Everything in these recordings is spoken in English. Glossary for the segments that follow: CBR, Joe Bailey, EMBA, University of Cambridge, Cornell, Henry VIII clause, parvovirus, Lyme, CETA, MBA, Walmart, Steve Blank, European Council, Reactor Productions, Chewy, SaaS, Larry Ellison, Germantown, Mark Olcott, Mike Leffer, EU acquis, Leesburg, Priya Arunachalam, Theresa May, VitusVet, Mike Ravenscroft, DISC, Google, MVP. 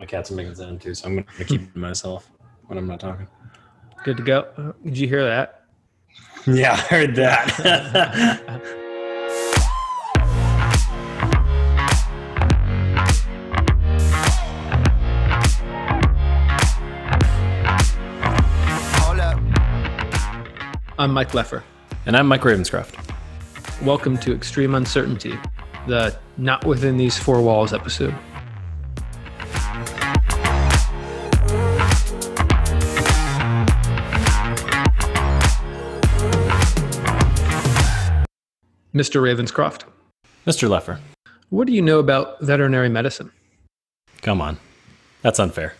My cat's making sound too, so I'm going to keep it to myself when I'm not talking. Good to go. Did you hear that? Yeah, I heard that. I'm Mike Leffer. And I'm Mike Ravenscroft. Welcome to Extreme Uncertainty, the Not Within These Four Walls episode. Mr. Ravenscroft. Mr. Leffer. What do you know about veterinary medicine? Come on. That's unfair.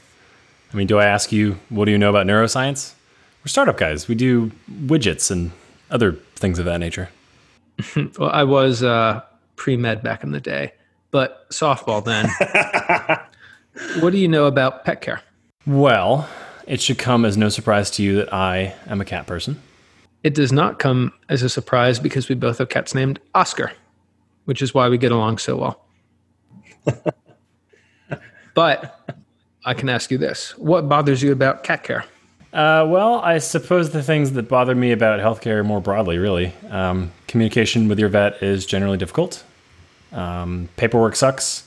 I mean, do I ask you, what do you know about neuroscience? We're startup guys. We do widgets and other things of that nature. Well, I was pre-med back in the day, but softball then. What do you know about pet care? Well, it should come as no surprise to you that I am a cat person. It does not come as a surprise because we both have cats named Oscar, which is why we get along so well. But I can ask you this. What bothers you about cat care? Well, I suppose the things that bother me about healthcare more broadly, really. Communication with your vet is generally difficult. Paperwork sucks.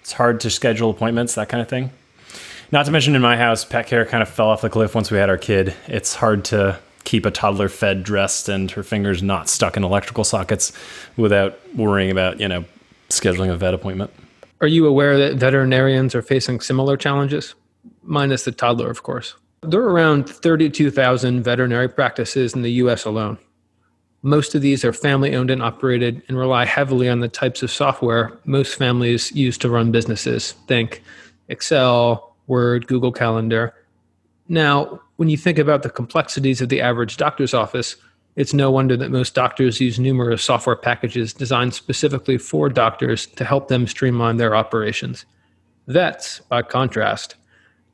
It's hard to schedule appointments, that kind of thing. Not to mention in my house, pet care kind of fell off the cliff once we had our kid. It's hard to keep a toddler fed, dressed, and her fingers not stuck in electrical sockets without worrying about, scheduling a vet appointment. Are you aware that veterinarians are facing similar challenges? Minus the toddler, of course. There are around 32,000 veterinary practices in the U.S. alone. Most of these are family-owned and operated and rely heavily on the types of software most families use to run businesses. Think Excel, Word, Google Calendar. Now, when you think about the complexities of the average doctor's office, it's no wonder that most doctors use numerous software packages designed specifically for doctors to help them streamline their operations. Vets, by contrast,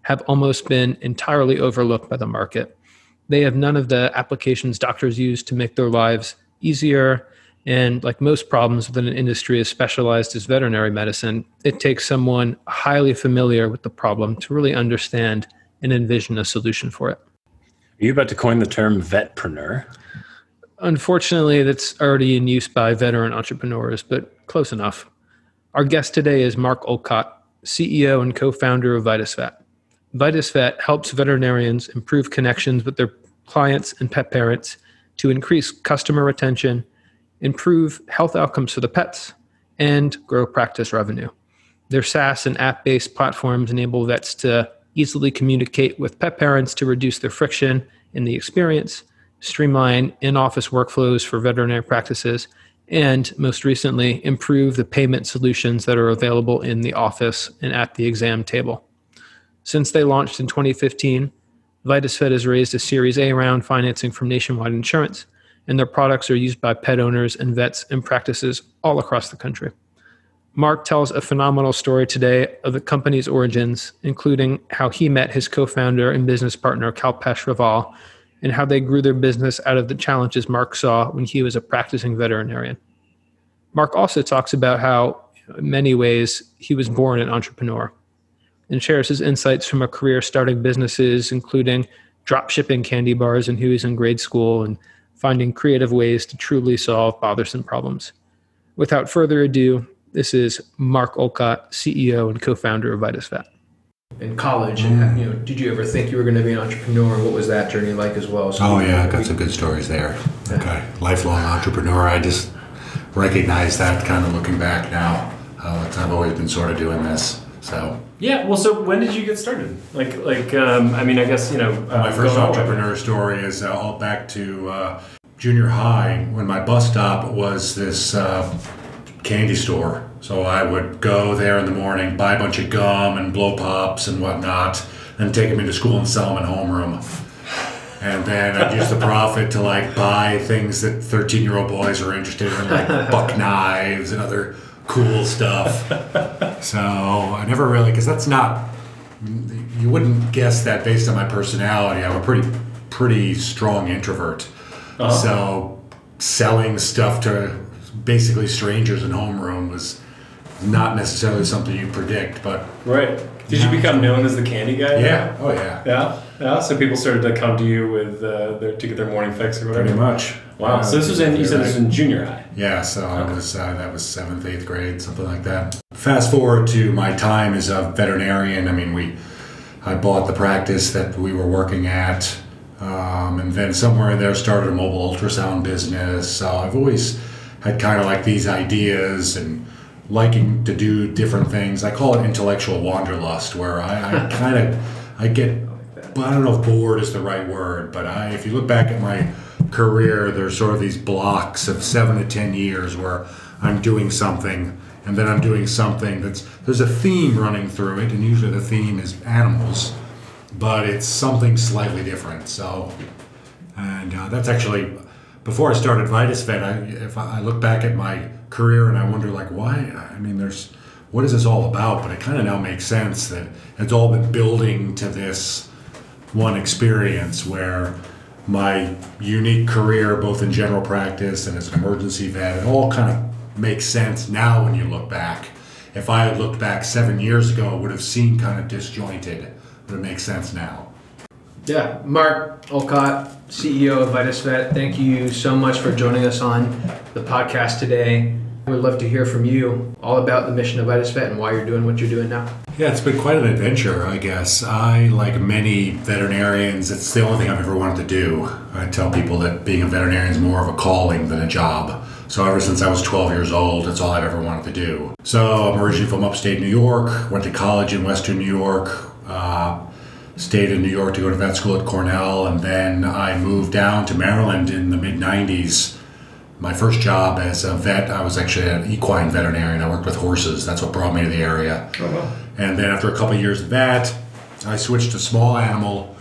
have almost been entirely overlooked by the market. They have none of the applications doctors use to make their lives easier. And like most problems within an industry as specialized as veterinary medicine, it takes someone highly familiar with the problem to really understand and envision a solution for it. Are you about to coin the term vetpreneur? Unfortunately, that's already in use by veteran entrepreneurs, but close enough. Our guest today is Mark Olcott, CEO and co-founder of VitusVet. VitusVet helps veterinarians improve connections with their clients and pet parents to increase customer retention, improve health outcomes for the pets, and grow practice revenue. Their SaaS and app-based platforms enable vets to easily communicate with pet parents to reduce their friction in the experience, streamline in-office workflows for veterinary practices, and most recently, improve the payment solutions that are available in the office and at the exam table. Since they launched in 2015, VitusVet has raised a Series A round financing from Nationwide Insurance, and their products are used by pet owners and vets and practices all across the country. Mark tells a phenomenal story today of the company's origins, including how he met his co-founder and business partner, Kalpesh Raval, and how they grew their business out of the challenges Mark saw when he was a practicing veterinarian. Mark also talks about how, in many ways, he was born an entrepreneur, and shares his insights from a career starting businesses, including drop shipping candy bars and Huey's in grade school and finding creative ways to truly solve bothersome problems. Without further ado, this is Mark Olcott, CEO and co-founder of VitusVet. In college, and did you ever think you were going to be an entrepreneur? What was that journey like as well? So I got some good stories there. Yeah. Okay, lifelong entrepreneur. I just recognize that kind of looking back now. I've always been sort of doing this. So yeah, well, so when did you get started? My first entrepreneur story is all back to junior high when my bus stop was this candy store. So I would go there in the morning, buy a bunch of gum and blow pops and whatnot, and take them into school and sell them in homeroom. And then I'd use the profit to buy things that 13-year-old boys are interested in, like buck knives and other cool stuff. So I never really, because that's not, you wouldn't guess that based on my personality. I'm a pretty strong introvert. Uh-huh. So selling stuff to basically strangers in homeroom was not necessarily something you predict, but right. Did you become known as the candy guy? Yeah. Oh, yeah. Yeah? Yeah. So people started to come to you with to get their morning fix or whatever? Pretty much. Wow. So this was in, you said this was in junior high? Yeah. So okay. I was, that was 7th, 8th grade, something like that. Fast forward to my time as a veterinarian. I mean, I bought the practice that we were working at, and then somewhere in there started a mobile ultrasound business. So I've always had kind of like these ideas and liking to do different things. I call it intellectual wanderlust, where I kind of, I don't know if bored is the right word, but if you look back at my career, there's sort of these blocks of 7 to 10 years where I'm doing something, and then I'm doing something there's a theme running through it, and usually the theme is animals, but it's something slightly different. So, and that's actually, before I started VitusVet, if I look back at my career and I wonder like why, I mean, what is this all about? But it kind of now makes sense that it's all been building to this one experience where my unique career, both in general practice and as an emergency vet, it all kind of makes sense now when you look back. If I had looked back 7 years ago, it would have seemed kind of disjointed, but it makes sense now. Yeah, Mark Olcott, CEO of VitusVet, thank you so much for joining us on the podcast today. We'd love to hear from you all about the mission of VitusVet and why you're doing what you're doing now. Yeah, it's been quite an adventure, I guess. I, like many veterinarians, it's the only thing I've ever wanted to do. I tell people that being a veterinarian is more of a calling than a job. So ever since I was 12 years old, it's all I've ever wanted to do. So I'm originally from upstate New York, went to college in Western New York, stayed in New York to go to vet school at Cornell, and then I moved down to Maryland in the mid-90s. My first job as a vet, I was actually an equine veterinarian. I worked with horses. That's what brought me to the area. Oh, wow. And then after a couple of years of that, I switched to small animal.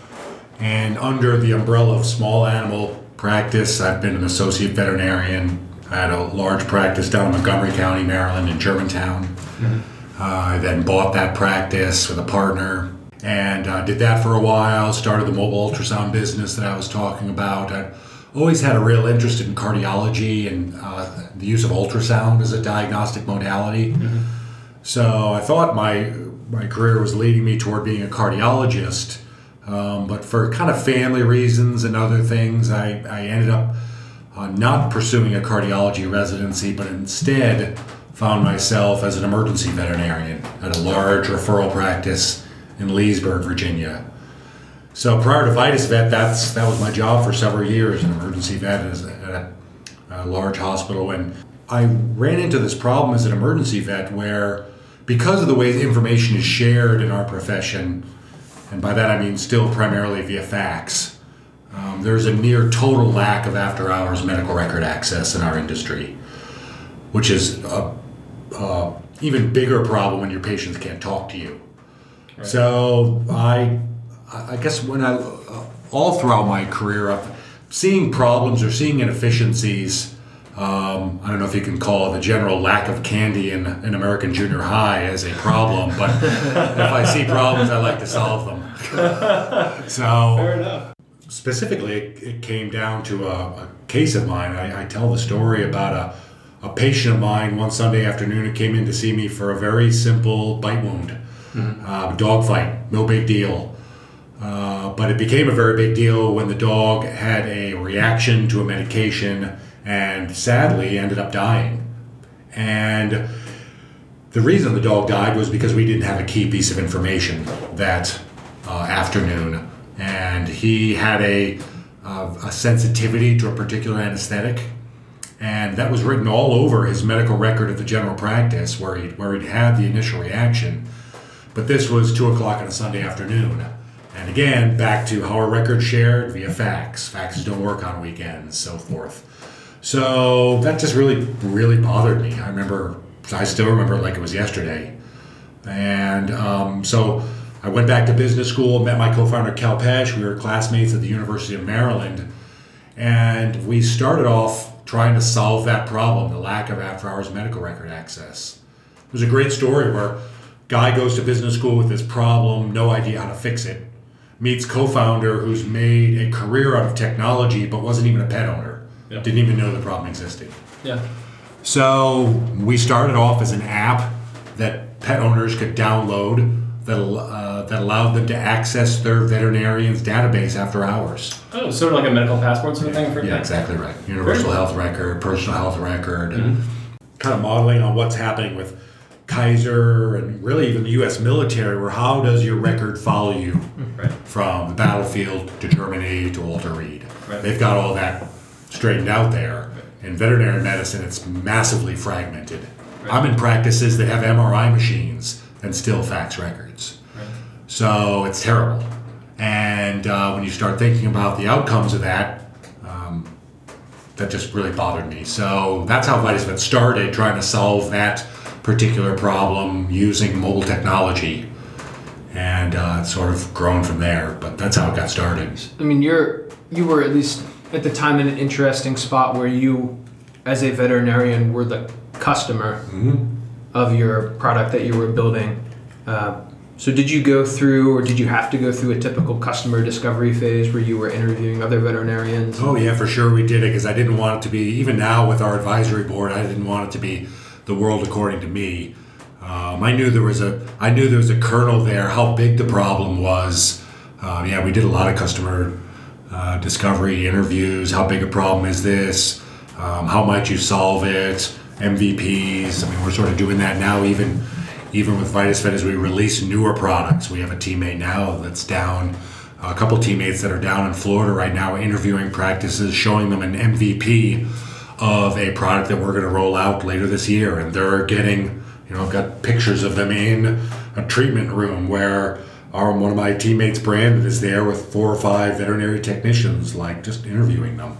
And under the umbrella of small animal practice, I've been an associate veterinarian. I had a large practice down in Montgomery County, Maryland, in Germantown. Mm-hmm. I then bought that practice with a partner and did that for a while, started the mobile ultrasound business that I was talking about. I always had a real interest in cardiology and the use of ultrasound as a diagnostic modality. Mm-hmm. So I thought my career was leading me toward being a cardiologist, but for kind of family reasons and other things, I ended up not pursuing a cardiology residency, but instead found myself as an emergency veterinarian at a large referral practice in Leesburg, Virginia. So prior to VitusVet, that was my job for several years, an emergency vet at a large hospital. And I ran into this problem as an emergency vet where, because of the way information is shared in our profession, and by that I mean still primarily via fax, there's a near total lack of after-hours medical record access in our industry, which is a even bigger problem when your patients can't talk to you. Right. So I guess when I, all throughout my career, I've seeing problems or seeing inefficiencies, I don't know if you can call the general lack of candy in American junior high as a problem, but if I see problems, I like to solve them. So, fair enough. Specifically, it came down to a case of mine. I tell the story about a patient of mine one Sunday afternoon who came in to see me for a very simple bite wound, mm-hmm. Dog fight, no big deal. But it became a very big deal when the dog had a reaction to a medication and sadly ended up dying. And the reason the dog died was because we didn't have a key piece of information that afternoon. And he had a sensitivity to a particular anesthetic. And that was written all over his medical record of the general practice where he'd had the initial reaction. But this was 2:00 on a Sunday afternoon. And again, back to how our records shared via fax. Faxes don't work on weekends, so forth. So that just really, really bothered me. I still remember it like it was yesterday. And so I went back to business school, met my co-founder Kalpesh. We were classmates at the University of Maryland. And we started off trying to solve that problem, the lack of after-hours medical record access. It was a great story where guy goes to business school with this problem, no idea how to fix it. Meets co-founder who's made a career out of technology but wasn't even a pet owner. Yep. Didn't even know the problem existed. Yeah. So we started off as an app that pet owners could download that allowed them to access their veterinarian's database after hours. Oh, sort of like a medical passport sort of thing? Yeah, exactly right. Universal health record, personal health record. Mm-hmm. Kind of modeling on what's happening with Kaiser and really even the U.S. military, where how does your record follow you from the battlefield to Germany to Walter Reed? Right. They've got all that straightened out there. Right. In veterinary medicine, it's massively fragmented. Right. I'm in practices that have MRI machines and still fax records. Right. So it's terrible. And when you start thinking about the outcomes of that, that just really bothered me. So that's how VitusVet started, trying to solve that particular problem using mobile technology, and it's sort of grown from there, but that's how it got started. I mean, you were at least at the time in an interesting spot where you, as a veterinarian, were the customer of your product that you were building. So did you go through, or did you have to go through a typical customer discovery phase where you were interviewing other veterinarians? Oh yeah, for sure we did it, because I didn't want it to be, even now with our advisory board, I didn't want it to be the world according to me. I knew there was a kernel there, how big the problem was. We did a lot of customer discovery interviews. How big a problem is this? How might you solve it? MVPs. I mean, we're sort of doing that now, even with VitusVet as we release newer products. We have a teammate now that's down, a couple teammates that are down in Florida right now interviewing practices, showing them an MVP of a product that we're going to roll out later this year. And they're getting, I've got pictures of them in a treatment room where one of my teammates, Brandon, is there with 4 or 5 veterinary technicians, like just interviewing them.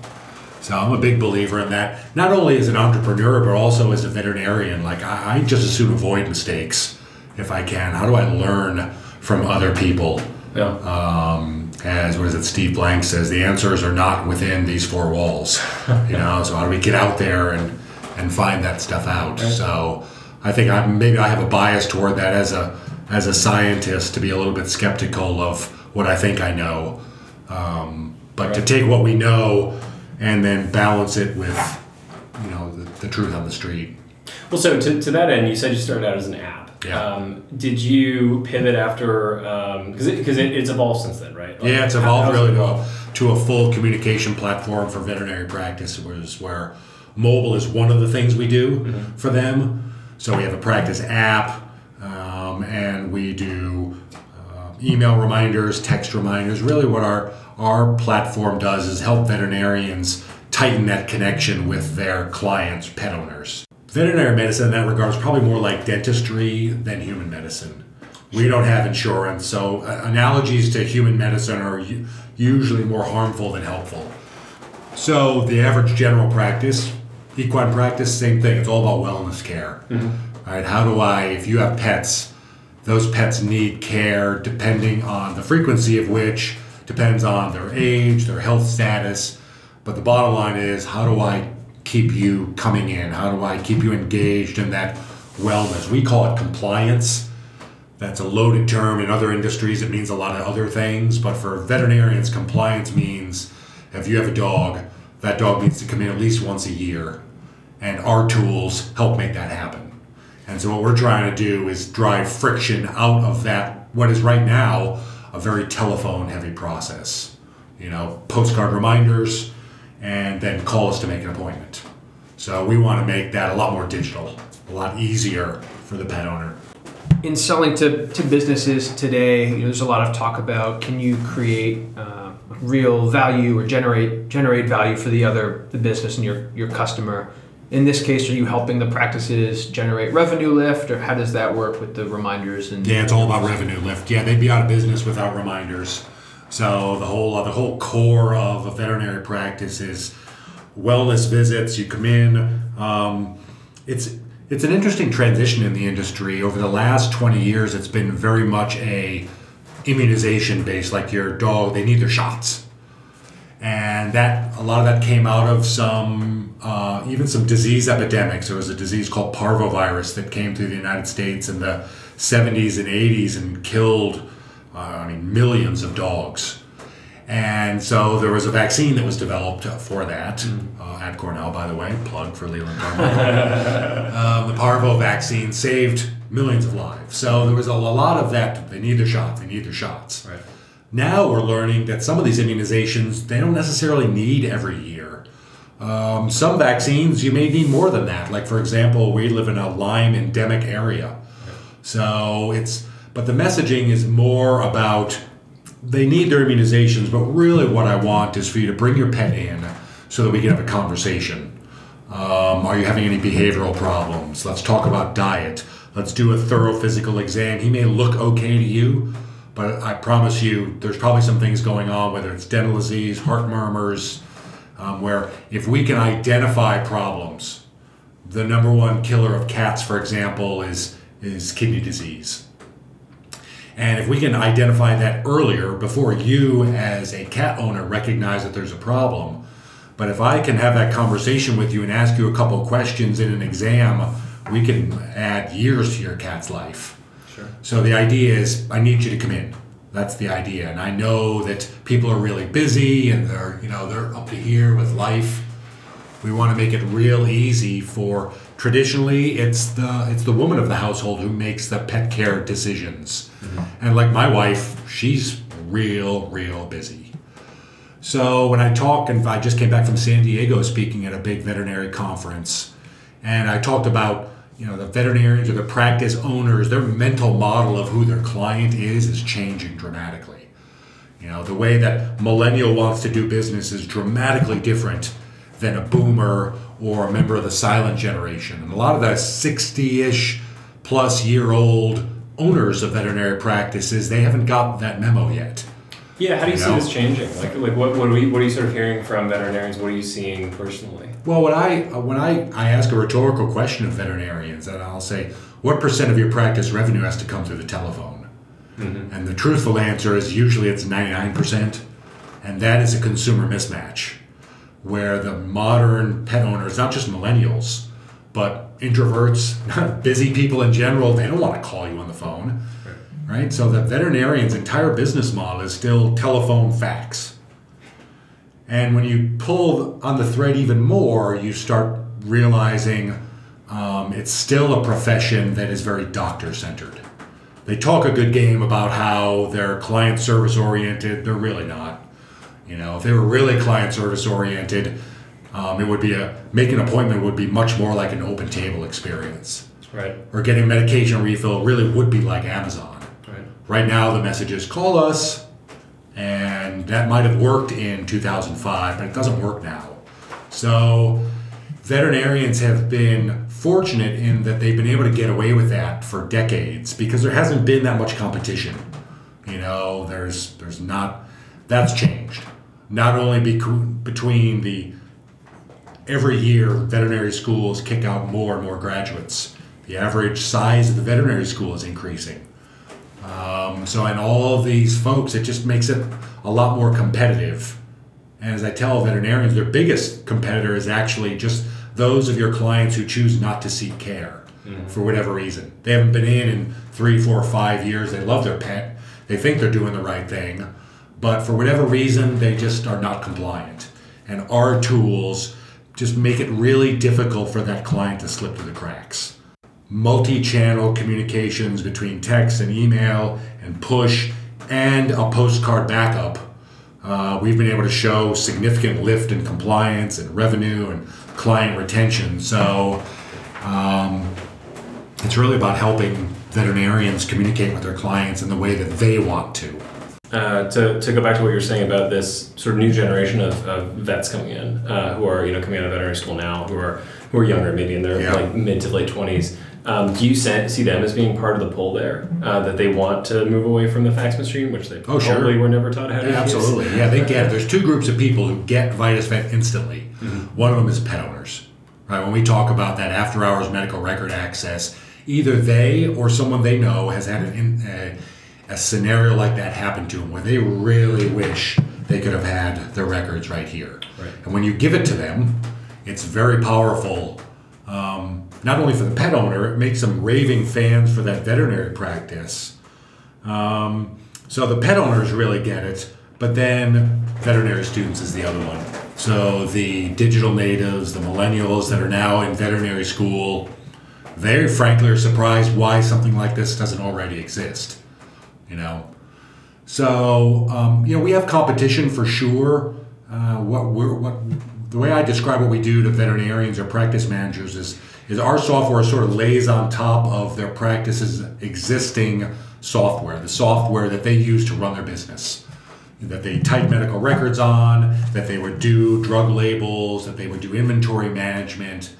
So I'm a big believer in that, not only as an entrepreneur, but also as a veterinarian. Like, I just as soon avoid mistakes if I can. How do I learn from other people? Yeah. As Steve Blank says, the answers are not within these 4 walls. So how do we get out there and find that stuff out? Right. So I think I have a bias toward that as a scientist, to be a little bit skeptical of what I think I know, but to take what we know and then balance it with the truth on the street. Well, so to that end, you said you started out as an app. Yeah. Did you pivot after, because it's evolved since then, right? Like, it's evolved really to a full communication platform for veterinary practice, where mobile is one of the things we do for them. So we have a practice app, and we do email reminders, text reminders. Really what our platform does is help veterinarians tighten that connection with their clients, pet owners. Veterinary medicine in that regard is probably more like dentistry than human medicine. We don't have insurance, so analogies to human medicine are usually more harmful than helpful. So the average general practice, equine practice, same thing. It's all about wellness care. Mm-hmm. Right? How do I, if you have pets, those pets need care depending on the frequency of which, depends on their age, their health status. But the bottom line is, how do I keep you coming in? How do I keep you engaged in that wellness? We call it compliance. That's a loaded term. In other industries, it means a lot of other things, but for veterinarians, compliance means if you have a dog, that dog needs to come in at least once a year, and our tools help make that happen. And so what we're trying to do is drive friction out of that, what is right now a very telephone-heavy process. Postcard reminders, and then call us to make an appointment. So we want to make that a lot more digital, a lot easier for the pet owner. In selling to businesses today, there's a lot of talk about, can you create real value or generate value for the business and your customer? In this case, are you helping the practices generate revenue lift, or how does that work with the reminders? And it's all about revenue lift. Yeah, they'd be out of business without reminders. So the whole core of a veterinary practice is wellness visits. You come in. It's an interesting transition in the industry. Over the last 20 years, it's been very much a immunization based. Like your dog, they need their shots, and that a lot of that came out of some disease epidemics. There was a disease called parvovirus that came through the United States in the 70s and 80s and killed millions of dogs. And so there was a vaccine that was developed for that, at Cornell, by the way, plug for Leland Cornell. The parvo vaccine saved millions of lives. So there was a lot of that. They need their shots. Right. Now we're learning that some of these immunizations, they don't necessarily need every year. Some vaccines, you may need more than that. Like, for example, we live in a Lyme endemic area. So it's, but the messaging is more about they need their immunizations, but really what I want is for you to bring your pet in so that we can have a conversation. Are you having any behavioral problems? Let's talk about diet. Let's do a thorough physical exam. He may look okay to you, but I promise you there's probably some things going on, whether it's dental disease, heart murmurs, where if we can identify problems, the number one killer of cats, for example, is kidney disease. And if we can identify that earlier, before you as a cat owner recognize that there's a problem, but if I can have that conversation with you and ask you a couple questions in an exam, we can add years to your cat's life. Sure. So the idea is, I need you to come in. That's the idea. And I know that people are really busy and they're up to here with life. We want to make it real easy for, traditionally, it's the woman of the household who makes the pet care decisions. Mm-hmm. And like my wife, she's real busy. So when I talk, and I just came back from San Diego speaking at a big veterinary conference, and I talked about, the veterinarians or the practice owners, their mental model of who their client is changing dramatically. The way that millennial wants to do business is dramatically different than a boomer or a member of the silent generation. And a lot of the 60-ish plus year old owners of veterinary practices, they haven't got that memo yet. Yeah, how do you see this changing? Like what are you sort of hearing from veterinarians? What are you seeing personally? Well, when I ask a rhetorical question of veterinarians, and I'll say, what % of your practice revenue has to come through the telephone? Mm-hmm. And the truthful answer is usually it's 99%, and that is a consumer mismatch, where the modern pet owners, not just millennials, but introverts, busy people in general, they don't want to call you on the phone. Right? So the veterinarian's entire business model is still telephone, fax. And when you pull on the thread even more, you start realizing it's still a profession that is very doctor-centered. They talk a good game about how they're client service-oriented. They're really not. If they were really client service-oriented, it would be making an appointment would be much more like an open table experience. Right. Or getting a medication refill really would be like Amazon. Right now, the message is call us, and that might have worked in 2005, but it doesn't work now. So veterinarians have been fortunate in that they've been able to get away with that for decades because there hasn't been that much competition. There's not, that's changed. Not only between every year veterinary schools kick out more and more graduates. The average size of the veterinary school is increasing. So in all these folks, it just makes it a lot more competitive. And as I tell veterinarians, their biggest competitor is actually just those of your clients who choose not to seek care for whatever reason. They haven't been in 3, 4, 5 years. They love their pet. They think they're doing the right thing. But for whatever reason, they just are not compliant. And our tools just make it really difficult for that client to slip through the cracks. Multi-channel communications between text and email and push and a postcard backup. We've been able to show significant lift in compliance and revenue and client retention. So it's really about helping veterinarians communicate with their clients in the way that they want to. To go back to what you were saying about this sort of new generation of vets coming in, who are coming out of veterinary school now, who are younger, maybe in their like mid to late 20s. Do you see them as being part of the pull there, that they want to move away from the fax machine, which they probably were never taught how to use? Absolutely, yeah, they get. There's two groups of people who get VitusVet instantly. Mm-hmm. One of them is pet owners, right? When we talk about that after-hours medical record access, either they or someone they know has had a scenario like that happen to them where they really wish they could have had their records right here. Right. And when you give it to them, it's very powerful. Not only for the pet owner, it makes them raving fans for that veterinary practice. So the pet owners really get it, but then veterinary students is the other one. So the digital natives, the millennials that are now in veterinary school, they frankly are surprised why something like this doesn't already exist, you know. So, you know, we have competition for sure. The way I describe what we do to veterinarians or practice managers is our software sort of lays on top of their practice's existing software, the software that they use to run their business, that they type medical records on, that they would do drug labels, that they would do inventory management.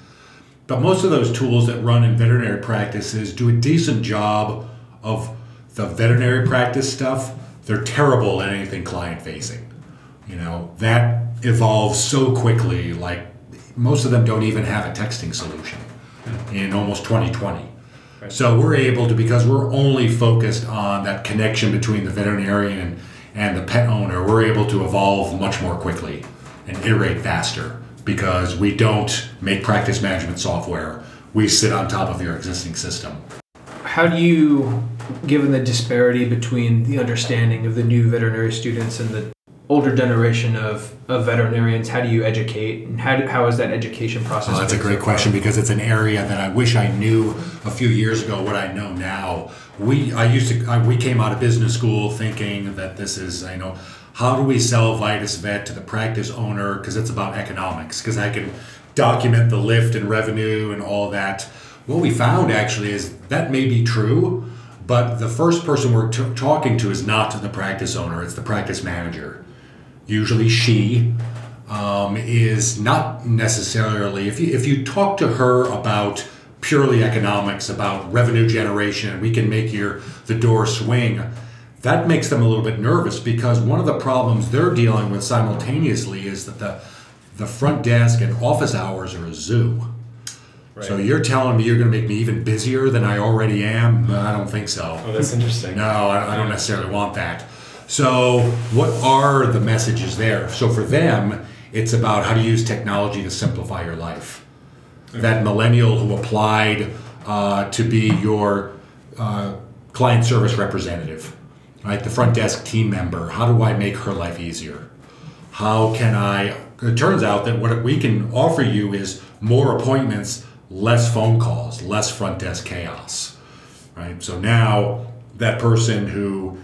But most of those tools that run in veterinary practices do a decent job of the veterinary practice stuff. They're terrible at anything client-facing. You know, that evolves so quickly, like most of them don't even have a texting solution in almost 2020. Right. So we're able to, because we're only focused on that connection between the veterinarian and the pet owner, we're able to evolve much more quickly and iterate faster because we don't make practice management software. We sit on top of your existing system. How do you, given the disparity between the understanding of the new veterinary students and the older generation of veterinarians, how do you educate, and how is that education process? Oh, that's a great question, because it's an area that I wish I knew a few years ago what I know now. We came out of business school thinking that this is, you know, how do we sell VitusVet to the practice owner, because it's about economics, because I can document the lift and revenue and all that. What we found actually is that may be true, but the first person we're talking to is not the practice owner, it's the practice manager. Usually she is not necessarily, if you talk to her about purely economics, about revenue generation, we can make the door swing, that makes them a little bit nervous, because one of the problems they're dealing with simultaneously is that the front desk and office hours are a zoo. Right. So you're telling me you're going to make me even busier than I already am? I don't think so. Oh, that's interesting. No, I don't necessarily want that. So what are the messages there? So for them, it's about how to use technology to simplify your life. Okay. That millennial who applied to be your client service representative, right? The front desk team member, how do I make her life easier? How can I, it turns out that what we can offer you is more appointments, less phone calls, less front desk chaos, right? So now that person who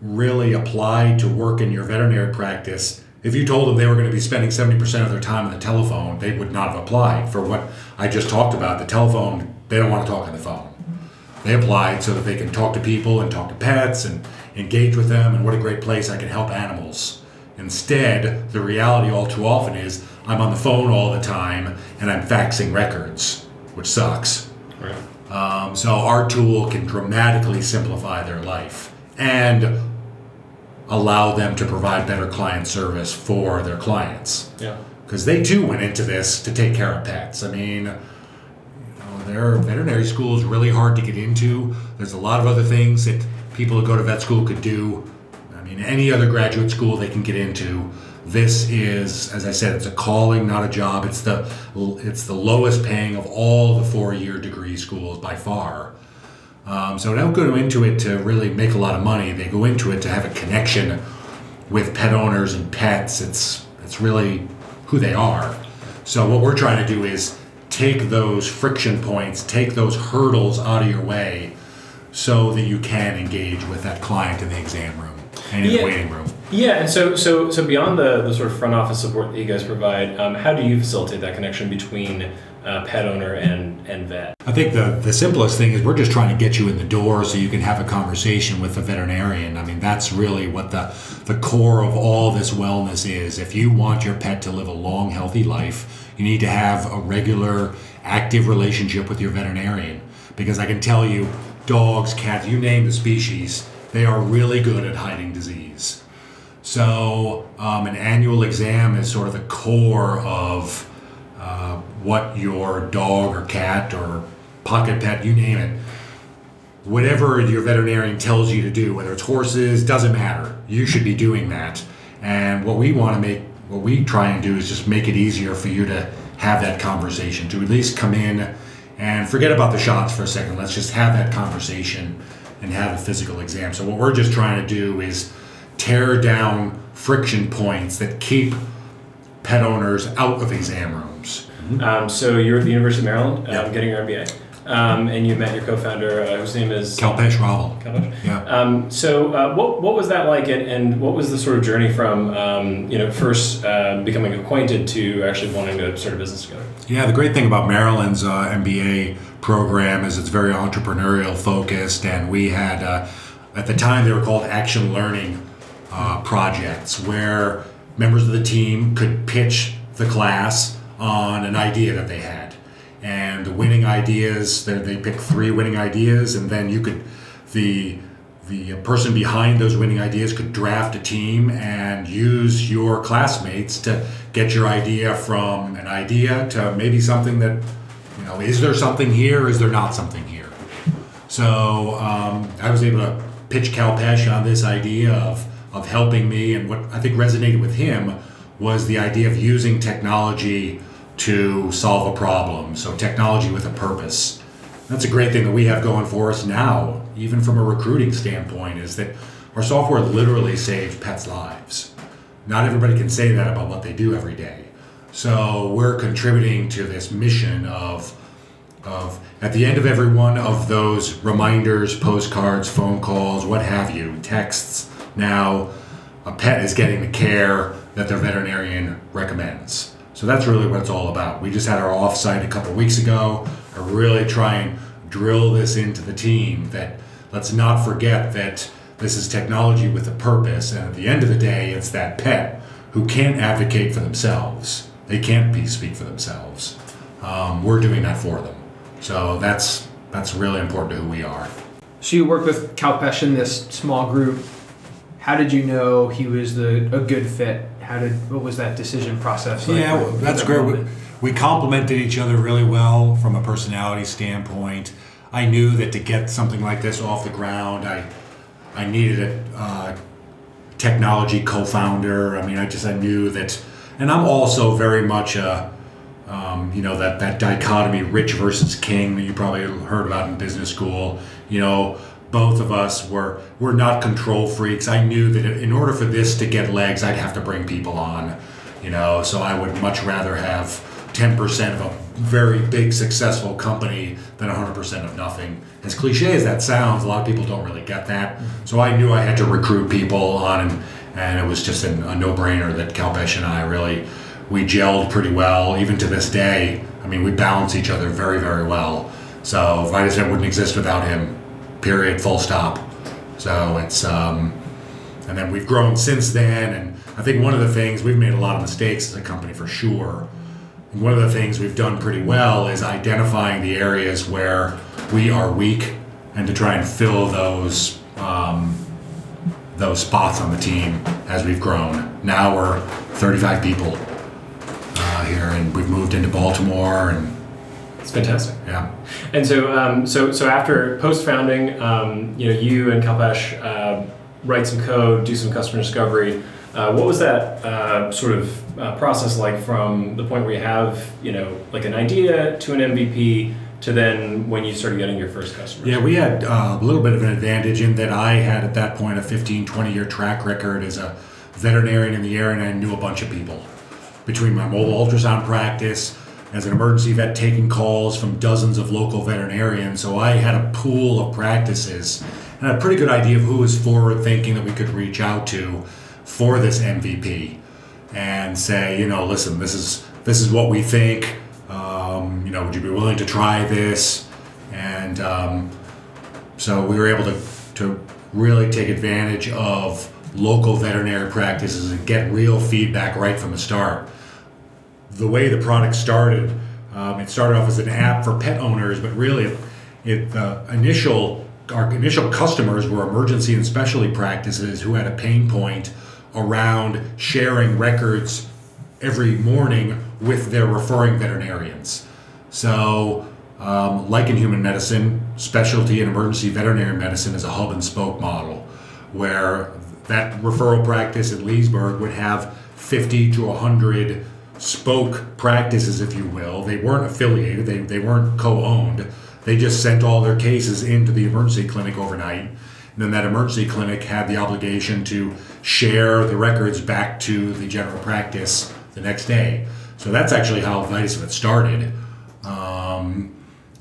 really applied to work in your veterinary practice, if you told them they were going to be spending 70% of their time on the telephone, they would not have applied for what I just talked about. The telephone, they don't want to talk on the phone. They applied so that they can talk to people and talk to pets and engage with them, and what a great place I can help animals. Instead, the reality all too often is I'm on the phone all the time and I'm faxing records, which sucks. Right. So our tool can dramatically simplify their life and allow them to provide better client service for their clients. Yeah. Because they too went into this to take care of pets. I mean, their veterinary school is really hard to get into. There's a lot of other things that people who go to vet school could do. I mean, any other graduate school they can get into. This is, as I said, it's a calling, not a job. It's the lowest paying of all the four-year degree schools by far. So they don't go into it to really make a lot of money. They go into it to have a connection with pet owners and pets. It's really who they are. So what we're trying to do is take those friction points, take those hurdles out of your way so that you can engage with that client in the exam room and in the waiting room. Yeah, and so beyond the sort of front office support that you guys provide, how do you facilitate that connection between pet owner and vet? I think the simplest thing is we're just trying to get you in the door so you can have a conversation with the veterinarian. I mean, that's really what the core of all this wellness is. If you want your pet to live a long, healthy life, you need to have a regular, active relationship with your veterinarian. Because I can tell you, dogs, cats, you name the species, they are really good at hiding disease. So an annual exam is sort of the core of what your dog or cat or pocket pet, you name it, whatever your veterinarian tells you to do, whether it's horses, doesn't matter. You should be doing that. And what we try and do is just make it easier for you to have that conversation, to at least come in and forget about the shots for a second. Let's just have that conversation and have a physical exam. So what we're just trying to do is tear down friction points that keep pet owners out of exam rooms. So you were at the University of Maryland getting your MBA. And you met your co-founder, whose name is Kalpesh Raval. Yeah. So what was that like, and what was the sort of journey from first becoming acquainted to actually wanting to start a business together? Yeah, the great thing about Maryland's MBA program is it's very entrepreneurial focused, and we had at the time they were called action learning projects where members of the team could pitch the class on an idea that they had. And the winning ideas, they pick three winning ideas, and then you could, the person behind those winning ideas could draft a team and use your classmates to get your idea from an idea to maybe something that, is there something here? Is there not something here? So I was able to pitch Kalpesh on this idea of helping me, and what I think resonated with him was the idea of using technology to solve a problem. So technology with a purpose. That's a great thing that we have going for us now, even from a recruiting standpoint, is that our software literally saves pets' lives. Not everybody can say that about what they do every day. So we're contributing to this mission of at the end of every one of those reminders, postcards, phone calls, what have you, texts, now a pet is getting the care that their veterinarian recommends. So that's really what it's all about. We just had our offsite a couple weeks ago. I really try and drill this into the team that let's not forget that this is technology with a purpose. And at the end of the day, it's that pet who can't advocate for themselves. They can't speak for themselves. We're doing that for them. So that's really important to who we are. So you worked with Kalpesh in this small group. How did you know he was a good fit? What was that decision process like? Yeah, that's great. We complemented each other really well from a personality standpoint. I knew that to get something like this off the ground, I needed a technology co-founder. I knew that, and I'm also very much that dichotomy, rich versus king, that you probably heard about in business school. Both of us were not control freaks. I knew that in order for this to get legs, I'd have to bring people on, so I would much rather have 10% of a very big successful company than 100% of nothing. As cliche as that sounds, a lot of people don't really get that. So I knew I had to recruit people on, and it was just a no-brainer that Kalpesh and I we gelled pretty well. Even to this day, we balance each other very, very well. So VitusVet wouldn't exist without him. Period, full stop. So it's and then we've grown since then, and I think one of the things we've made a lot of mistakes as a company for sure. And one of the things we've done pretty well is identifying the areas where we are weak and to try and fill those spots on the team as we've grown. Now we're 35 people here, and we've moved into Baltimore and it's fantastic. Yeah. And so, so after post-founding, you and Kalpesh write some code, do some customer discovery. What was that process like from the point where you have, an idea to an MVP to then when you started getting your first customer? Yeah, we had a little bit of an advantage in that I had at that point a 15, 20-year track record as a veterinarian in the area, and I knew a bunch of people between my mobile ultrasound practice, as an emergency vet taking calls from dozens of local veterinarians. So I had a pool of practices and a pretty good idea of who was forward thinking that we could reach out to for this MVP and say, listen, this is what we think. Would you be willing to try this? And so we were able to really take advantage of local veterinary practices and get real feedback right from the start. The way the product started, it started off as an app for pet owners, but really our initial customers were emergency and specialty practices who had a pain point around sharing records every morning with their referring veterinarians. So like in human medicine, specialty and emergency veterinary medicine is a hub and spoke model where that referral practice in Leesburg would have 50 to 100 spoke practices, if you will. They weren't affiliated, they weren't co-owned. They just sent all their cases into the emergency clinic overnight. And then that emergency clinic had the obligation to share the records back to the general practice the next day. So that's actually how VitusVet started.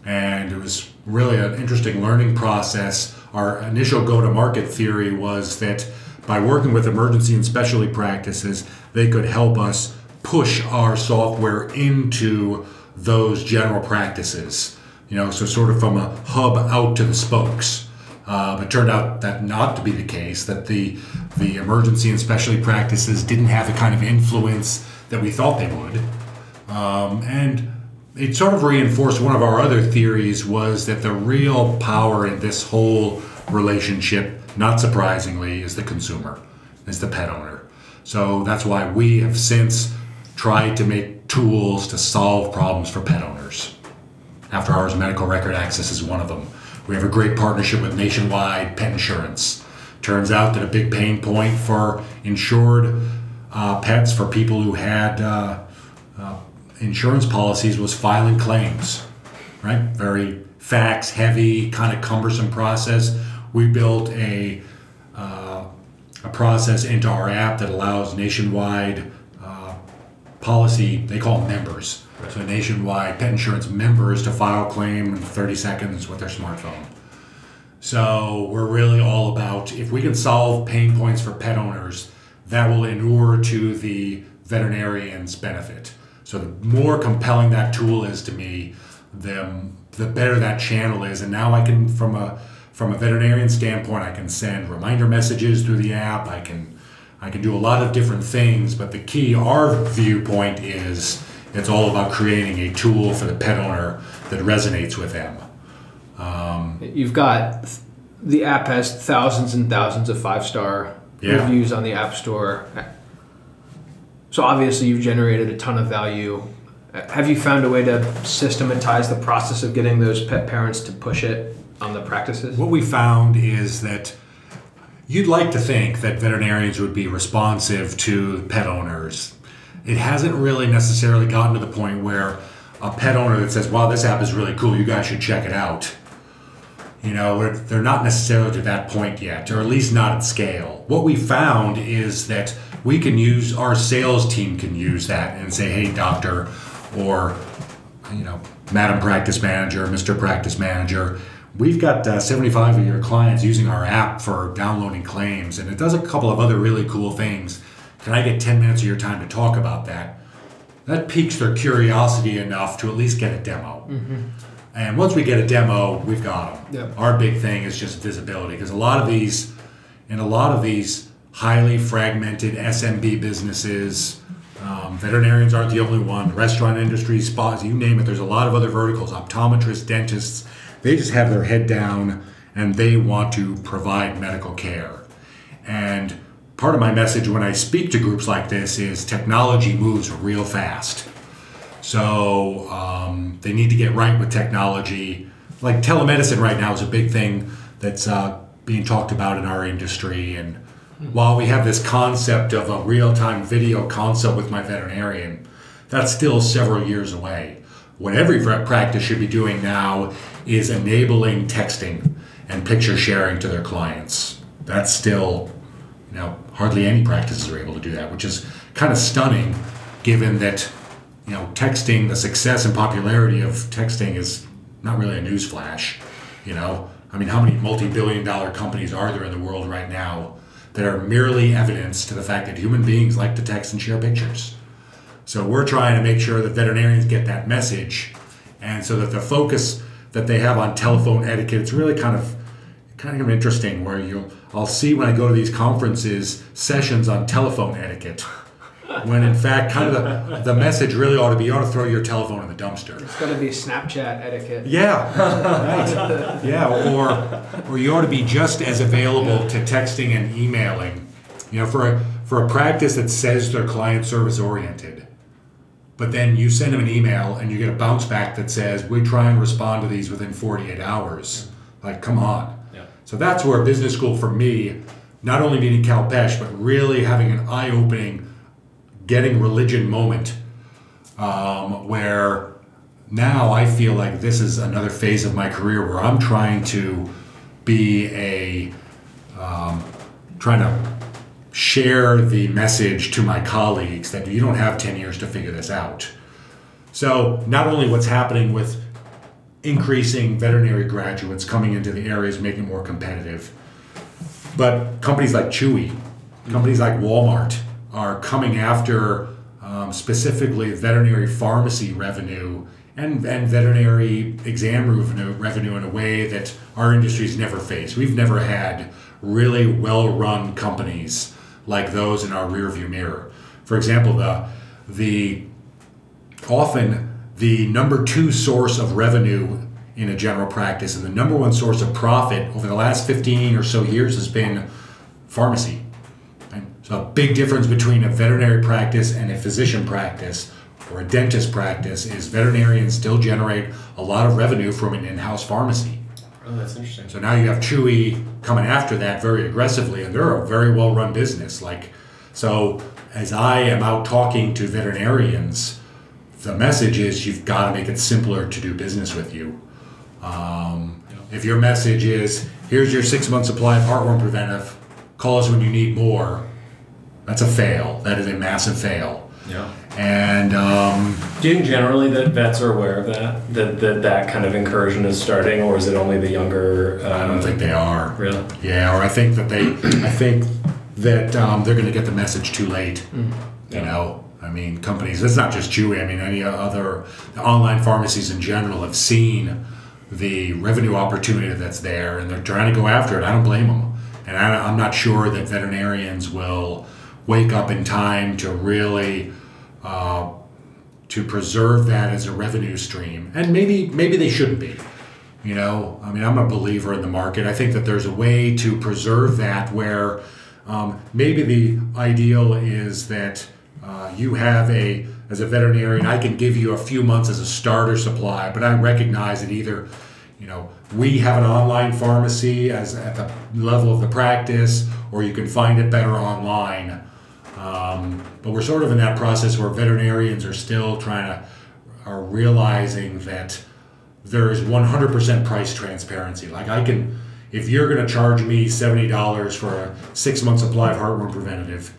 And it was really an interesting learning process. Our initial go-to-market theory was that by working with emergency and specialty practices, they could help us push our software into those general practices. You know, so sort of from a hub out to the spokes. But turned out that not to be the case, that the emergency and specialty practices didn't have the kind of influence that we thought they would. And it sort of reinforced one of our other theories, was that the real power in this whole relationship, not surprisingly, is the consumer, is the pet owner. So that's why we have since tried to make tools to solve problems for pet owners. After Hours Medical Record Access is one of them. We have a great partnership with Nationwide Pet Insurance. Turns out that a big pain point for insured pets, for people who had insurance policies, was filing claims, right? Very fax heavy, kind of cumbersome process. We built a process into our app that allows Nationwide policy, they call them members, right. So Nationwide Pet Insurance members to file a claim in 30 seconds with their smartphone. So we're really all about, if we can solve pain points for pet owners, that will inure to the veterinarian's benefit. So the more compelling that tool is to me, the better that channel is. And now I can, from a veterinarian standpoint, I can send reminder messages through the app. I can do a lot of different things, but the key, our viewpoint is, it's all about creating a tool for the pet owner that resonates with them. You've got, the app has thousands and thousands of 5-star reviews on the App Store. So obviously you've generated a ton of value. Have you found a way to systematize the process of getting those pet parents to push it on the practices? What we found is that you'd like to think that veterinarians would be responsive to pet owners. It hasn't really necessarily gotten to the point where a pet owner that says, wow, this app is really cool, you guys should check it out. You know, they're not necessarily to that point yet, or at least not at scale. What we found is that we can use, our sales team can use that and say, hey, doctor, or, you know, madam practice manager, Mr. Practice Manager, we've got 75 of your clients using our app for downloading claims, and it does a couple of other really cool things. Can I get 10 minutes of your time to talk about that? That piques their curiosity enough to at least get a demo. Mm-hmm. And once we get a demo, we've got them. Yep. Our big thing is just visibility, because a lot of these highly fragmented SMB businesses, veterinarians aren't the only one, restaurant industry, spas, you name it, there's a lot of other verticals, optometrists, dentists, they just have their head down and they want to provide medical care. And part of my message when I speak to groups like this is technology moves real fast. So they need to get right with technology. Like telemedicine right now is a big thing that's being talked about in our industry. And while we have this concept of a real-time video consult with my veterinarian, that's still several years away. What every practice should be doing now is enabling texting and picture sharing to their clients. That's still, you know, hardly any practices are able to do that, which is kind of stunning given that, you know, texting, the success and popularity of texting is not really a newsflash. You know, I mean, how many multi-billion dollar companies are there in the world right now that are merely evidence to the fact that human beings like to text and share pictures? So we're trying to make sure that veterinarians get that message, and so that the focus that they have on telephone etiquette, it's really kind of interesting where I'll see when I go to these conferences, sessions on telephone etiquette, when in fact kind of the message really ought to be, you ought to throw your telephone in the dumpster. It's got to be Snapchat etiquette. Yeah, right. Yeah, or you ought to be just as available to texting and emailing. You know, for a practice that says they're client service oriented, but then you send them an email and you get a bounce back that says, we try and respond to these within 48 hours. Like, come on. Yeah. So that's where business school for me, not only meeting Kalpesh, but really having an eye-opening, getting religion moment, where now I feel like this is another phase of my career where I'm trying to share the message to my colleagues that you don't have 10 years to figure this out. So not only what's happening with increasing veterinary graduates coming into the areas, making it more competitive, but companies like Chewy, companies like Walmart are coming after specifically veterinary pharmacy revenue and veterinary exam revenue in a way that our industry's never faced. We've never had really well-run companies like those in our rearview mirror. For example, the often the number two source of revenue in a general practice and the number one source of profit over the last 15 or so years has been pharmacy. Right? So a big difference between a veterinary practice and a physician practice or a dentist practice is veterinarians still generate a lot of revenue from an in-house pharmacy. Oh, that's interesting. So now you have Chewy coming after that very aggressively, and they're a very well-run business. Like, so as I am out talking to veterinarians, the message is you've got to make it simpler to do business with you. If your message is, here's your 6-month supply of heartworm preventive, call us when you need more, that's a fail. That is a massive fail. Yeah. And do you think generally that vets are aware of that? That kind of incursion is starting, or is it only the younger? I don't think they are. Really? Yeah, or I think that they're going to get the message too late. Mm. Yeah. You know, I mean, companies. It's not just Chewy. I mean, any other online pharmacies in general have seen the revenue opportunity that's there, and they're trying to go after it. I don't blame them, and I'm not sure that veterinarians will wake up in time to really. To preserve that as a revenue stream, and maybe they shouldn't be. You know, I mean, I'm a believer in the market. I think that there's a way to preserve that where maybe the ideal is that you have as a veterinarian, I can give you a few months as a starter supply, but I recognize that either, you know, we have an online pharmacy at the level of the practice, or you can find it better online. But we're sort of in that process where veterinarians are still are realizing that there is 100% price transparency. Like if you're going to charge me $70 for a 6-month supply of heartworm preventative,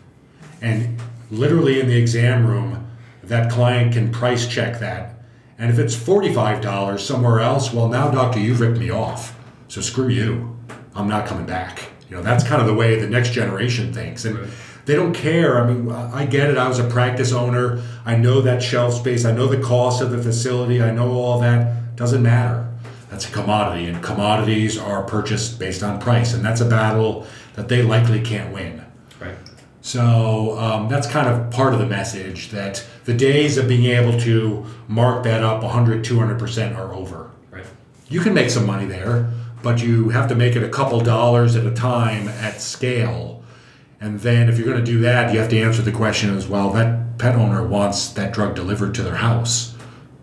and literally in the exam room, that client can price check that. And if it's $45 somewhere else, well, now, doctor, you've ripped me off. So screw you. I'm not coming back. You know, that's kind of the way the next generation thinks. And right. They don't care. I mean, I get it. I was a practice owner. I know that shelf space. I know the cost of the facility. I know all that. Doesn't matter. That's a commodity, and commodities are purchased based on price, and that's a battle that they likely can't win. Right. So that's kind of part of the message, that the days of being able to mark that up 100, 200% are over. Right. You can make some money there, but you have to make it a couple dollars at a time at scale. And then if you're going to do that, you have to answer the question as well, that pet owner wants that drug delivered to their house.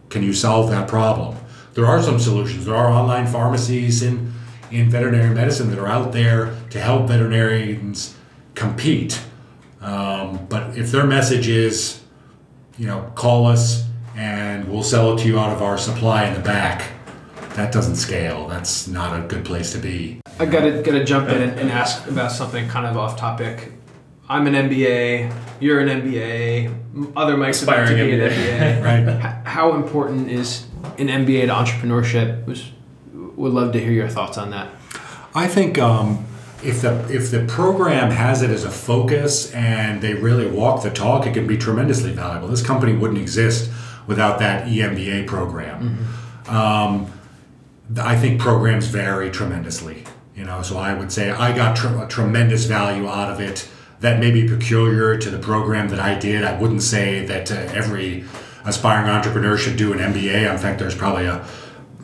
Can you solve that problem? There are some solutions. There are online pharmacies in veterinary medicine that are out there to help veterinarians compete. But if their message is, you know, call us and we'll sell it to you out of our supply in the back, that doesn't scale. That's not a good place to be. I gotta jump in and ask about something kind of off topic. I'm an MBA. You're an MBA. Other Mike's about to be an MBA. Right. How important is an MBA to entrepreneurship? Would love to hear your thoughts on that. I think if the program has it as a focus and they really walk the talk, it can be tremendously valuable. This company wouldn't exist without that EMBA program. Mm-hmm. I think programs vary tremendously. You know, so I would say I got a tremendous value out of it that may be peculiar to the program that I did. I wouldn't say that every aspiring entrepreneur should do an MBA. In fact, there's probably a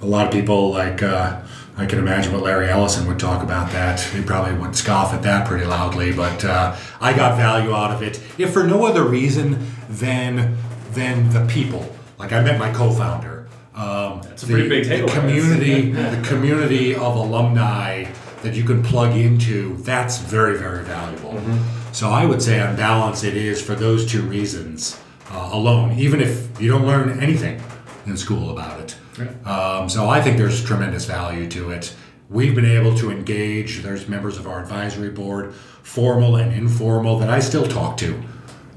lot of people like, I can imagine what Larry Ellison would talk about that. He probably would scoff at that pretty loudly, but I got value out of it, if for no other reason than the people. Like I met my co-founder. That's a pretty big takeaway. The community of alumni that you can plug into, that's very, very valuable. Mm-hmm. So I would say on balance it is for those two reasons alone, even if you don't learn anything in school about it. Right. So I think there's tremendous value to it. We've been able to engage. There's members of our advisory board, formal and informal, that I still talk to.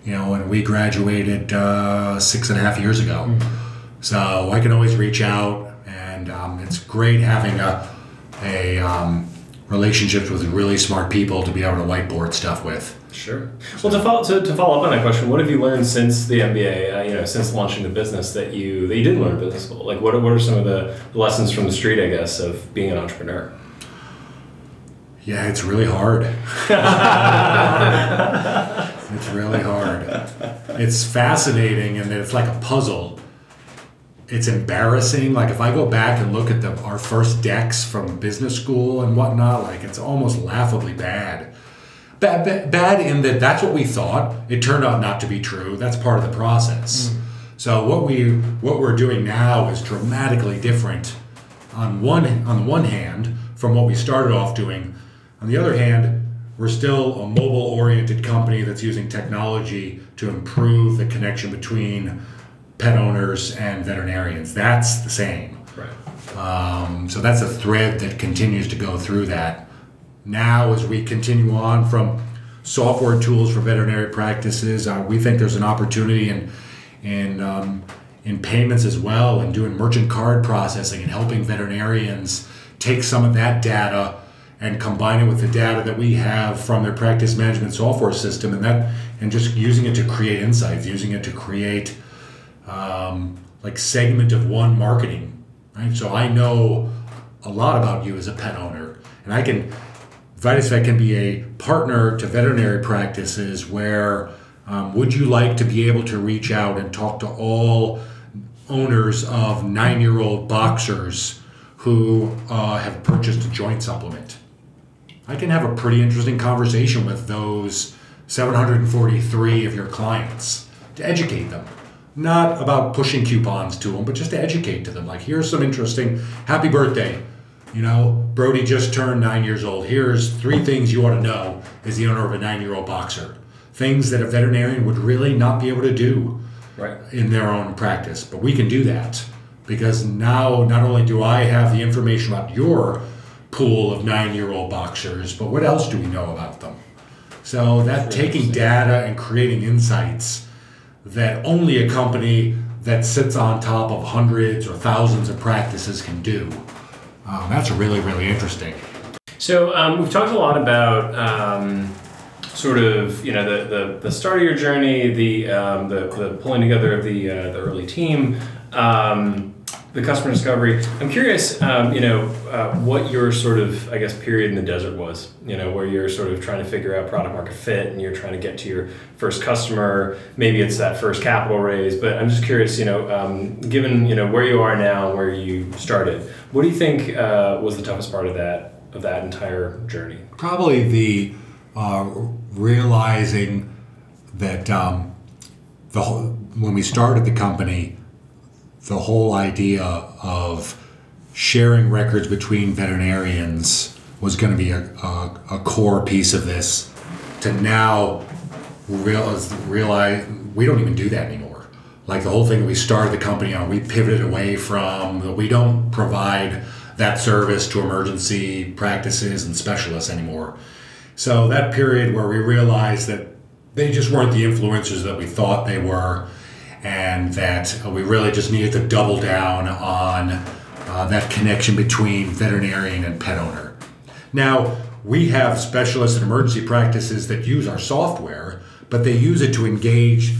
You know, and we graduated 6.5 years ago. So I can always reach out, and it's great having a relationships with really smart people to be able to whiteboard stuff with. Sure. Well, to follow up on that question, what have you learned since the MBA? Since launching the business that you didn't learn at business school. Like, what are some of the lessons from the street, I guess, of being an entrepreneur? Yeah, it's really hard. It's really hard. It's fascinating, and it's like a puzzle. It's embarrassing. Like, if I go back and look at our first decks from business school and whatnot, like, it's almost laughably bad. Bad in that that's what we thought. It turned out not to be true. That's part of the process. So what we're doing now is dramatically different on the one hand from what we started off doing. On the other hand, we're still a mobile-oriented company that's using technology to improve the connection between pet owners and veterinarians. That's the same. Right. So that's a thread that continues to go through that. Now, as we continue on from software tools for veterinary practices, we think there's an opportunity in payments as well, and doing merchant card processing and helping veterinarians take some of that data and combine it with the data that we have from their practice management software system, and just using it to create insights, using it to create like segment of one marketing, right? So I know a lot about you as a pet owner, and VitusVet can be a partner to veterinary practices where would you like to be able to reach out and talk to all owners of 9-year-old boxers who have purchased a joint supplement? I can have a pretty interesting conversation with those 743 of your clients to educate them. Not about pushing coupons to them, but just to educate to them. Like, here's some interesting, happy birthday. You know, Brody just turned 9 years old. Here's 3 things you ought to know as the owner of a 9-year-old boxer. Things that a veterinarian would really not be able to do right in their own practice. But we can do that, because now not only do I have the information about your pool of 9-year-old boxers, but what else do we know about them? So that taking data and creating insights that only a company that sits on top of hundreds or thousands of practices can do. That's really, really interesting. So we've talked a lot about sort of, you know, the start of your journey, the pulling together of the early team, the customer discovery. I'm curious, what your sort of, I guess, period in the desert was, you know, where you're sort of trying to figure out product market fit and you're trying to get to your first customer. Maybe it's that first capital raise, but I'm just curious, given, where you are now and where you started, what do you think was the toughest part of that entire journey? Probably the realizing that when we started the company, the whole idea of sharing records between veterinarians was going to be a core piece of this, to now realize we don't even do that anymore. Like, the whole thing that we started the company on, we pivoted away from, we don't provide that service to emergency practices and specialists anymore. So that period where we realized that they just weren't the influencers that we thought they were, and that we really just needed to double down on that connection between veterinarian and pet owner. Now, we have specialists and emergency practices that use our software, but they use it to engage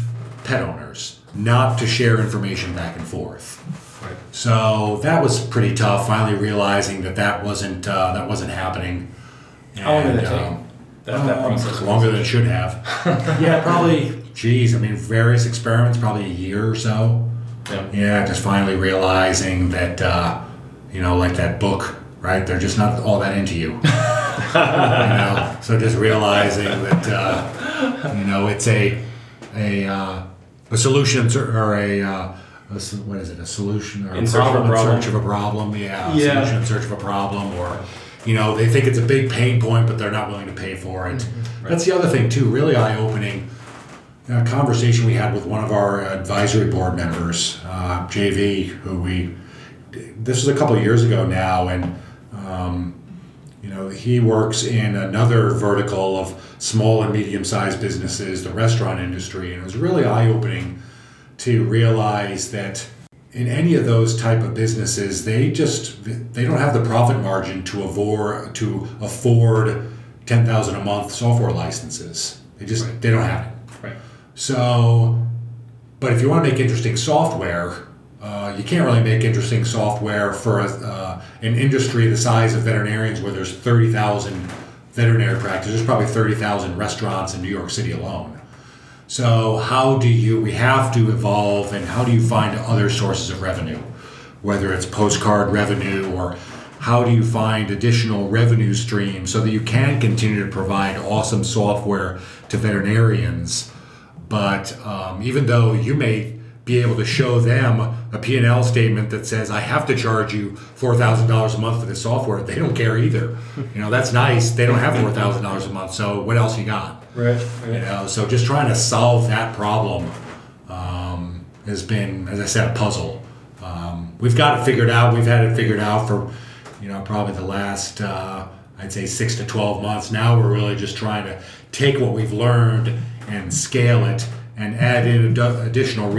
pet owners, not to share information back and forth. Right. So that was pretty tough, finally realizing that wasn't happening. How long did it take? That process longer than it should have. Yeah, probably... Geez, various experiments, probably a year or so. Yep. Yeah, just finally realizing that, like that book, right? They're just not all that into you. So just realizing that, it's a solution or a solution or a problem in search of a problem. Yeah. Solution in search of a problem, or, they think it's a big pain point, but they're not willing to pay for it. Mm-hmm. Right. That's the other thing too, really eye-opening. A conversation we had with one of our advisory board members, JV, this was a couple of years ago now, and You know, he works in another vertical of small and medium-sized businesses, the restaurant industry, and it was really eye-opening to realize that in any of those type of businesses, they don't have the profit margin to afford $10,000 a month software licenses. They just They don't have it. Right. So, but if you want to make interesting software, you can't really make interesting software for an industry the size of veterinarians, where there's 30,000 veterinary practices. There's probably 30,000 restaurants in New York City alone. So we have to evolve, and how do you find other sources of revenue, whether it's postcard revenue, or how do you find additional revenue streams so that you can continue to provide awesome software to veterinarians? But even though you may be able to show them a P&L statement that says, I have to charge you $4,000 a month for this software, they don't care either. You know, that's nice. They don't have $4,000 a month, so what else you got? Right. You know, so just trying to solve that problem has been, as I said, a puzzle. We've got it figured out. We've had it figured out for, you know, probably the last, I'd say 6 to 12 months. Now we're really just trying to take what we've learned and scale it and add in additional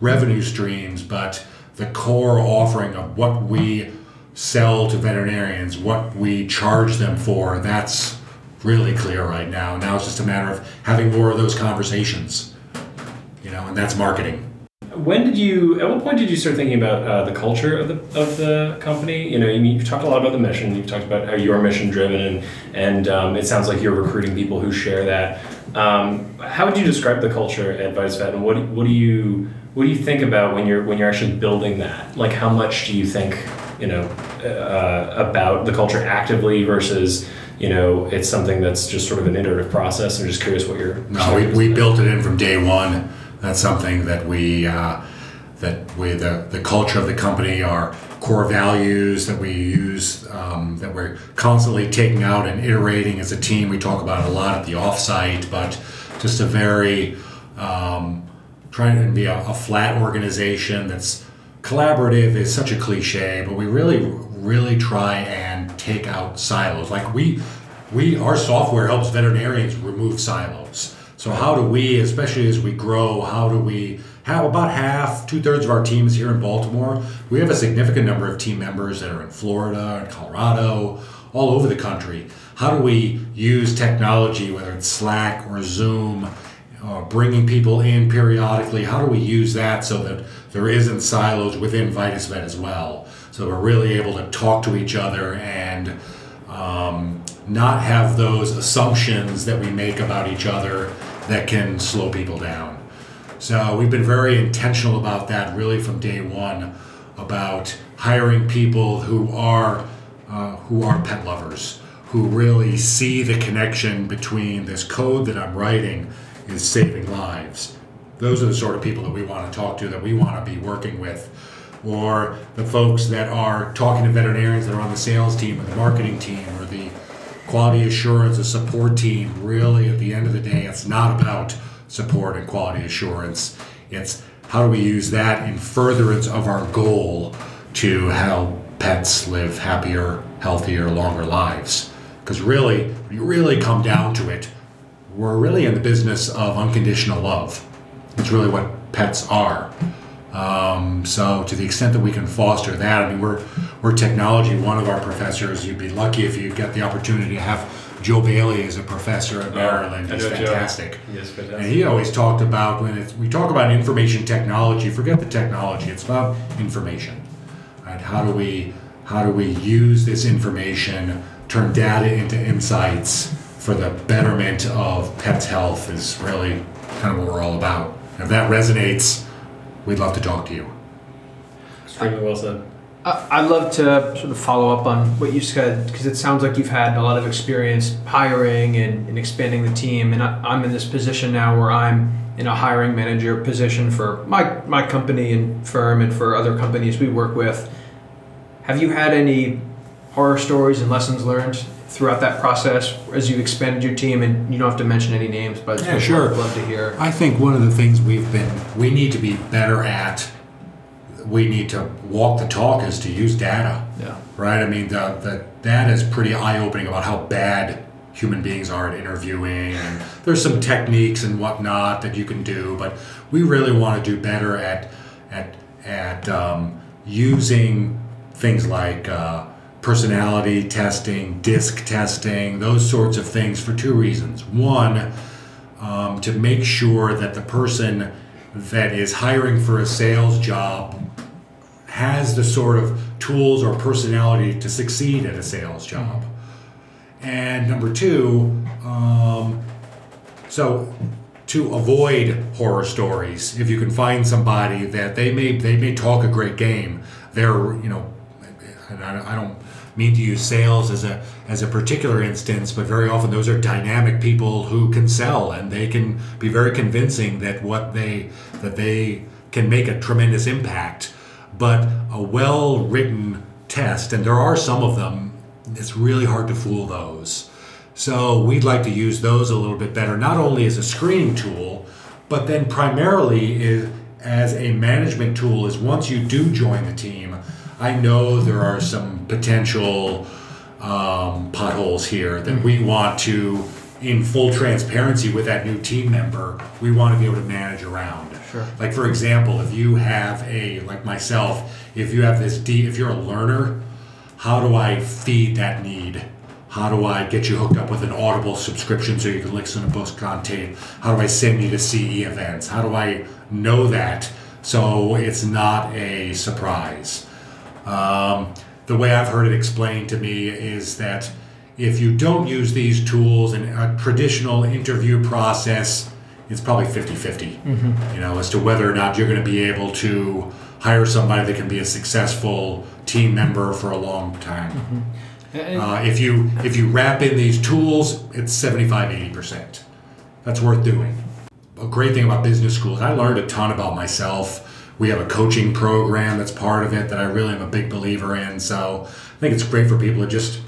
revenue streams. But the core offering of what we sell to veterinarians, what we charge them for, that's really clear right now. Now it's just a matter of having more of those conversations, you know, and that's marketing. At what point did you start thinking about the culture of the company? You know, you've talked a lot about the mission. You've talked about how you are mission driven, and it sounds like you're recruiting people who share that. How would you describe the culture at VitusVet, and what do you think about when you're actually building that? Like, how much do you think about the culture actively versus it's something that's just sort of an iterative process? I'm just curious what your we built it in from day one. That's something that the culture of the company, our core values that we use, that we're constantly taking out and iterating as a team. We talk about it a lot at the offsite, but just a very, trying to be a flat organization that's collaborative is such a cliche, but we really, really try and take out silos. Like our software helps veterinarians remove silos. So how do we, especially as we grow, how do we have about two-thirds of our teams here in Baltimore? We have a significant number of team members that are in Florida and Colorado, all over the country. How do we use technology, whether it's Slack or Zoom, bringing people in periodically? How do we use that so that there isn't silos within VitusVet as well? So we're really able to talk to each other and not have those assumptions that we make about each other that can slow people down. So we've been very intentional about that really from day one, about hiring people who are pet lovers, who really see the connection between this code that I'm writing is saving lives. Those are the sort of people that we want to talk to, that we want to be working with, or the folks that are talking to veterinarians that are on the sales team or the marketing team or the quality assurance and support team. Really, at the end of the day, it's not about support and quality assurance. It's how do we use that in furtherance of our goal to help pets live happier, healthier, longer lives. Because really, when you really come down to it, we're really in the business of unconditional love. It's really what pets are. So to the extent that we can foster that, I mean, we're technology. One of our professors, you'd be lucky if you got the opportunity to have Joe Bailey as a professor at Maryland. He's fantastic. Yes, fantastic. And he always talked about, we talk about information technology, forget the technology. It's about information. Right? How do we use this information, turn data into insights for the betterment of pets' health is really kind of what we're all about. And if that resonates, we'd love to talk to you. Extremely well said. I'd love to sort of follow up on what you said, because it sounds like you've had a lot of experience hiring and expanding the team. And I'm in this position now where I'm in a hiring manager position for my company and firm and for other companies we work with. Have you had any horror stories and lessons learned throughout that process as you expanded your team? And you don't have to mention any names, but yeah, sure. I'd love to hear. I think one of the things we need to be better at, we need to walk the talk, is to use data. Yeah. right? I mean, that is pretty eye-opening about how bad human beings are at interviewing. And there's some techniques and whatnot that you can do, but we really want to do better at using things like personality testing, DISC testing, those sorts of things for two reasons. One, to make sure that the person that is hiring for a sales job has the sort of tools or personality to succeed at a sales job. And number two, so to avoid horror stories, if you can find somebody that they may talk a great game, they're, you know, and I don't mean to use sales as a particular instance, but very often those are dynamic people who can sell, and they can be very convincing that they can make a tremendous impact. But a well-written test, and there are some of them, it's really hard to fool those. So we'd like to use those a little bit better, not only as a screening tool, but then primarily as a management tool. Is once you do join the team, I know there are some potential potholes here that we want to, in full transparency with that new team member, we want to be able to manage around. Sure. Like, for example, if you have if you're a learner, how do I feed that need? How do I get you hooked up with an Audible subscription so you can listen to books on tape? How do I send you to CE events? How do I know that so it's not a surprise? The way I've heard it explained to me is that if you don't use these tools in a traditional interview process, it's probably 50-50, mm-hmm. you know, as to whether or not you're going to be able to hire somebody that can be a successful team member for a long time. Mm-hmm. If you wrap in these tools, it's 75-80%. That's worth doing. A great thing about business school is I learned a ton about myself. We have a coaching program that's part of it that I really am a big believer in. So I think it's great for people to just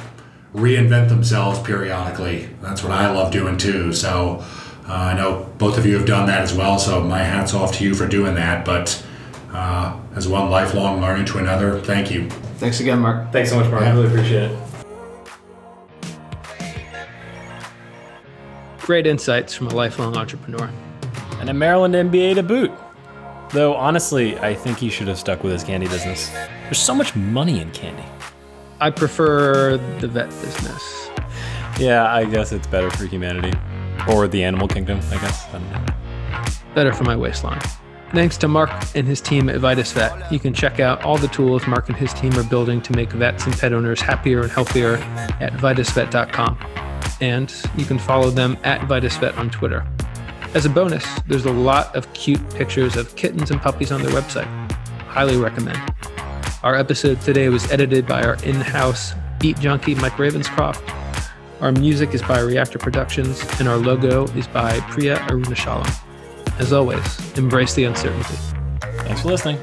reinvent themselves periodically. That's what I love doing too. So I know both of you have done that as well. So my hat's off to you for doing that. But as one lifelong learner to another, thank you. Thanks again, Mark. Thanks so much, Mark. Yeah. I really appreciate it. Great insights from a lifelong entrepreneur. And a Maryland MBA to boot. Though, honestly, I think he should have stuck with his candy business. There's so much money in candy. I prefer the vet business. Yeah, I guess it's better for humanity. Or the animal kingdom, I guess. I don't know. Better for my waistline. Thanks to Mark and his team at VitusVet. You can check out all the tools Mark and his team are building to make vets and pet owners happier and healthier at vitusvet.com. And you can follow them at VitusVet on Twitter. As a bonus, there's a lot of cute pictures of kittens and puppies on their website. Highly recommend. Our episode today was edited by our in-house beat junkie, Mike Ravenscroft. Our music is by Reactor Productions, and our logo is by Priya Arunachalam. As always, embrace the uncertainty. Thanks for listening.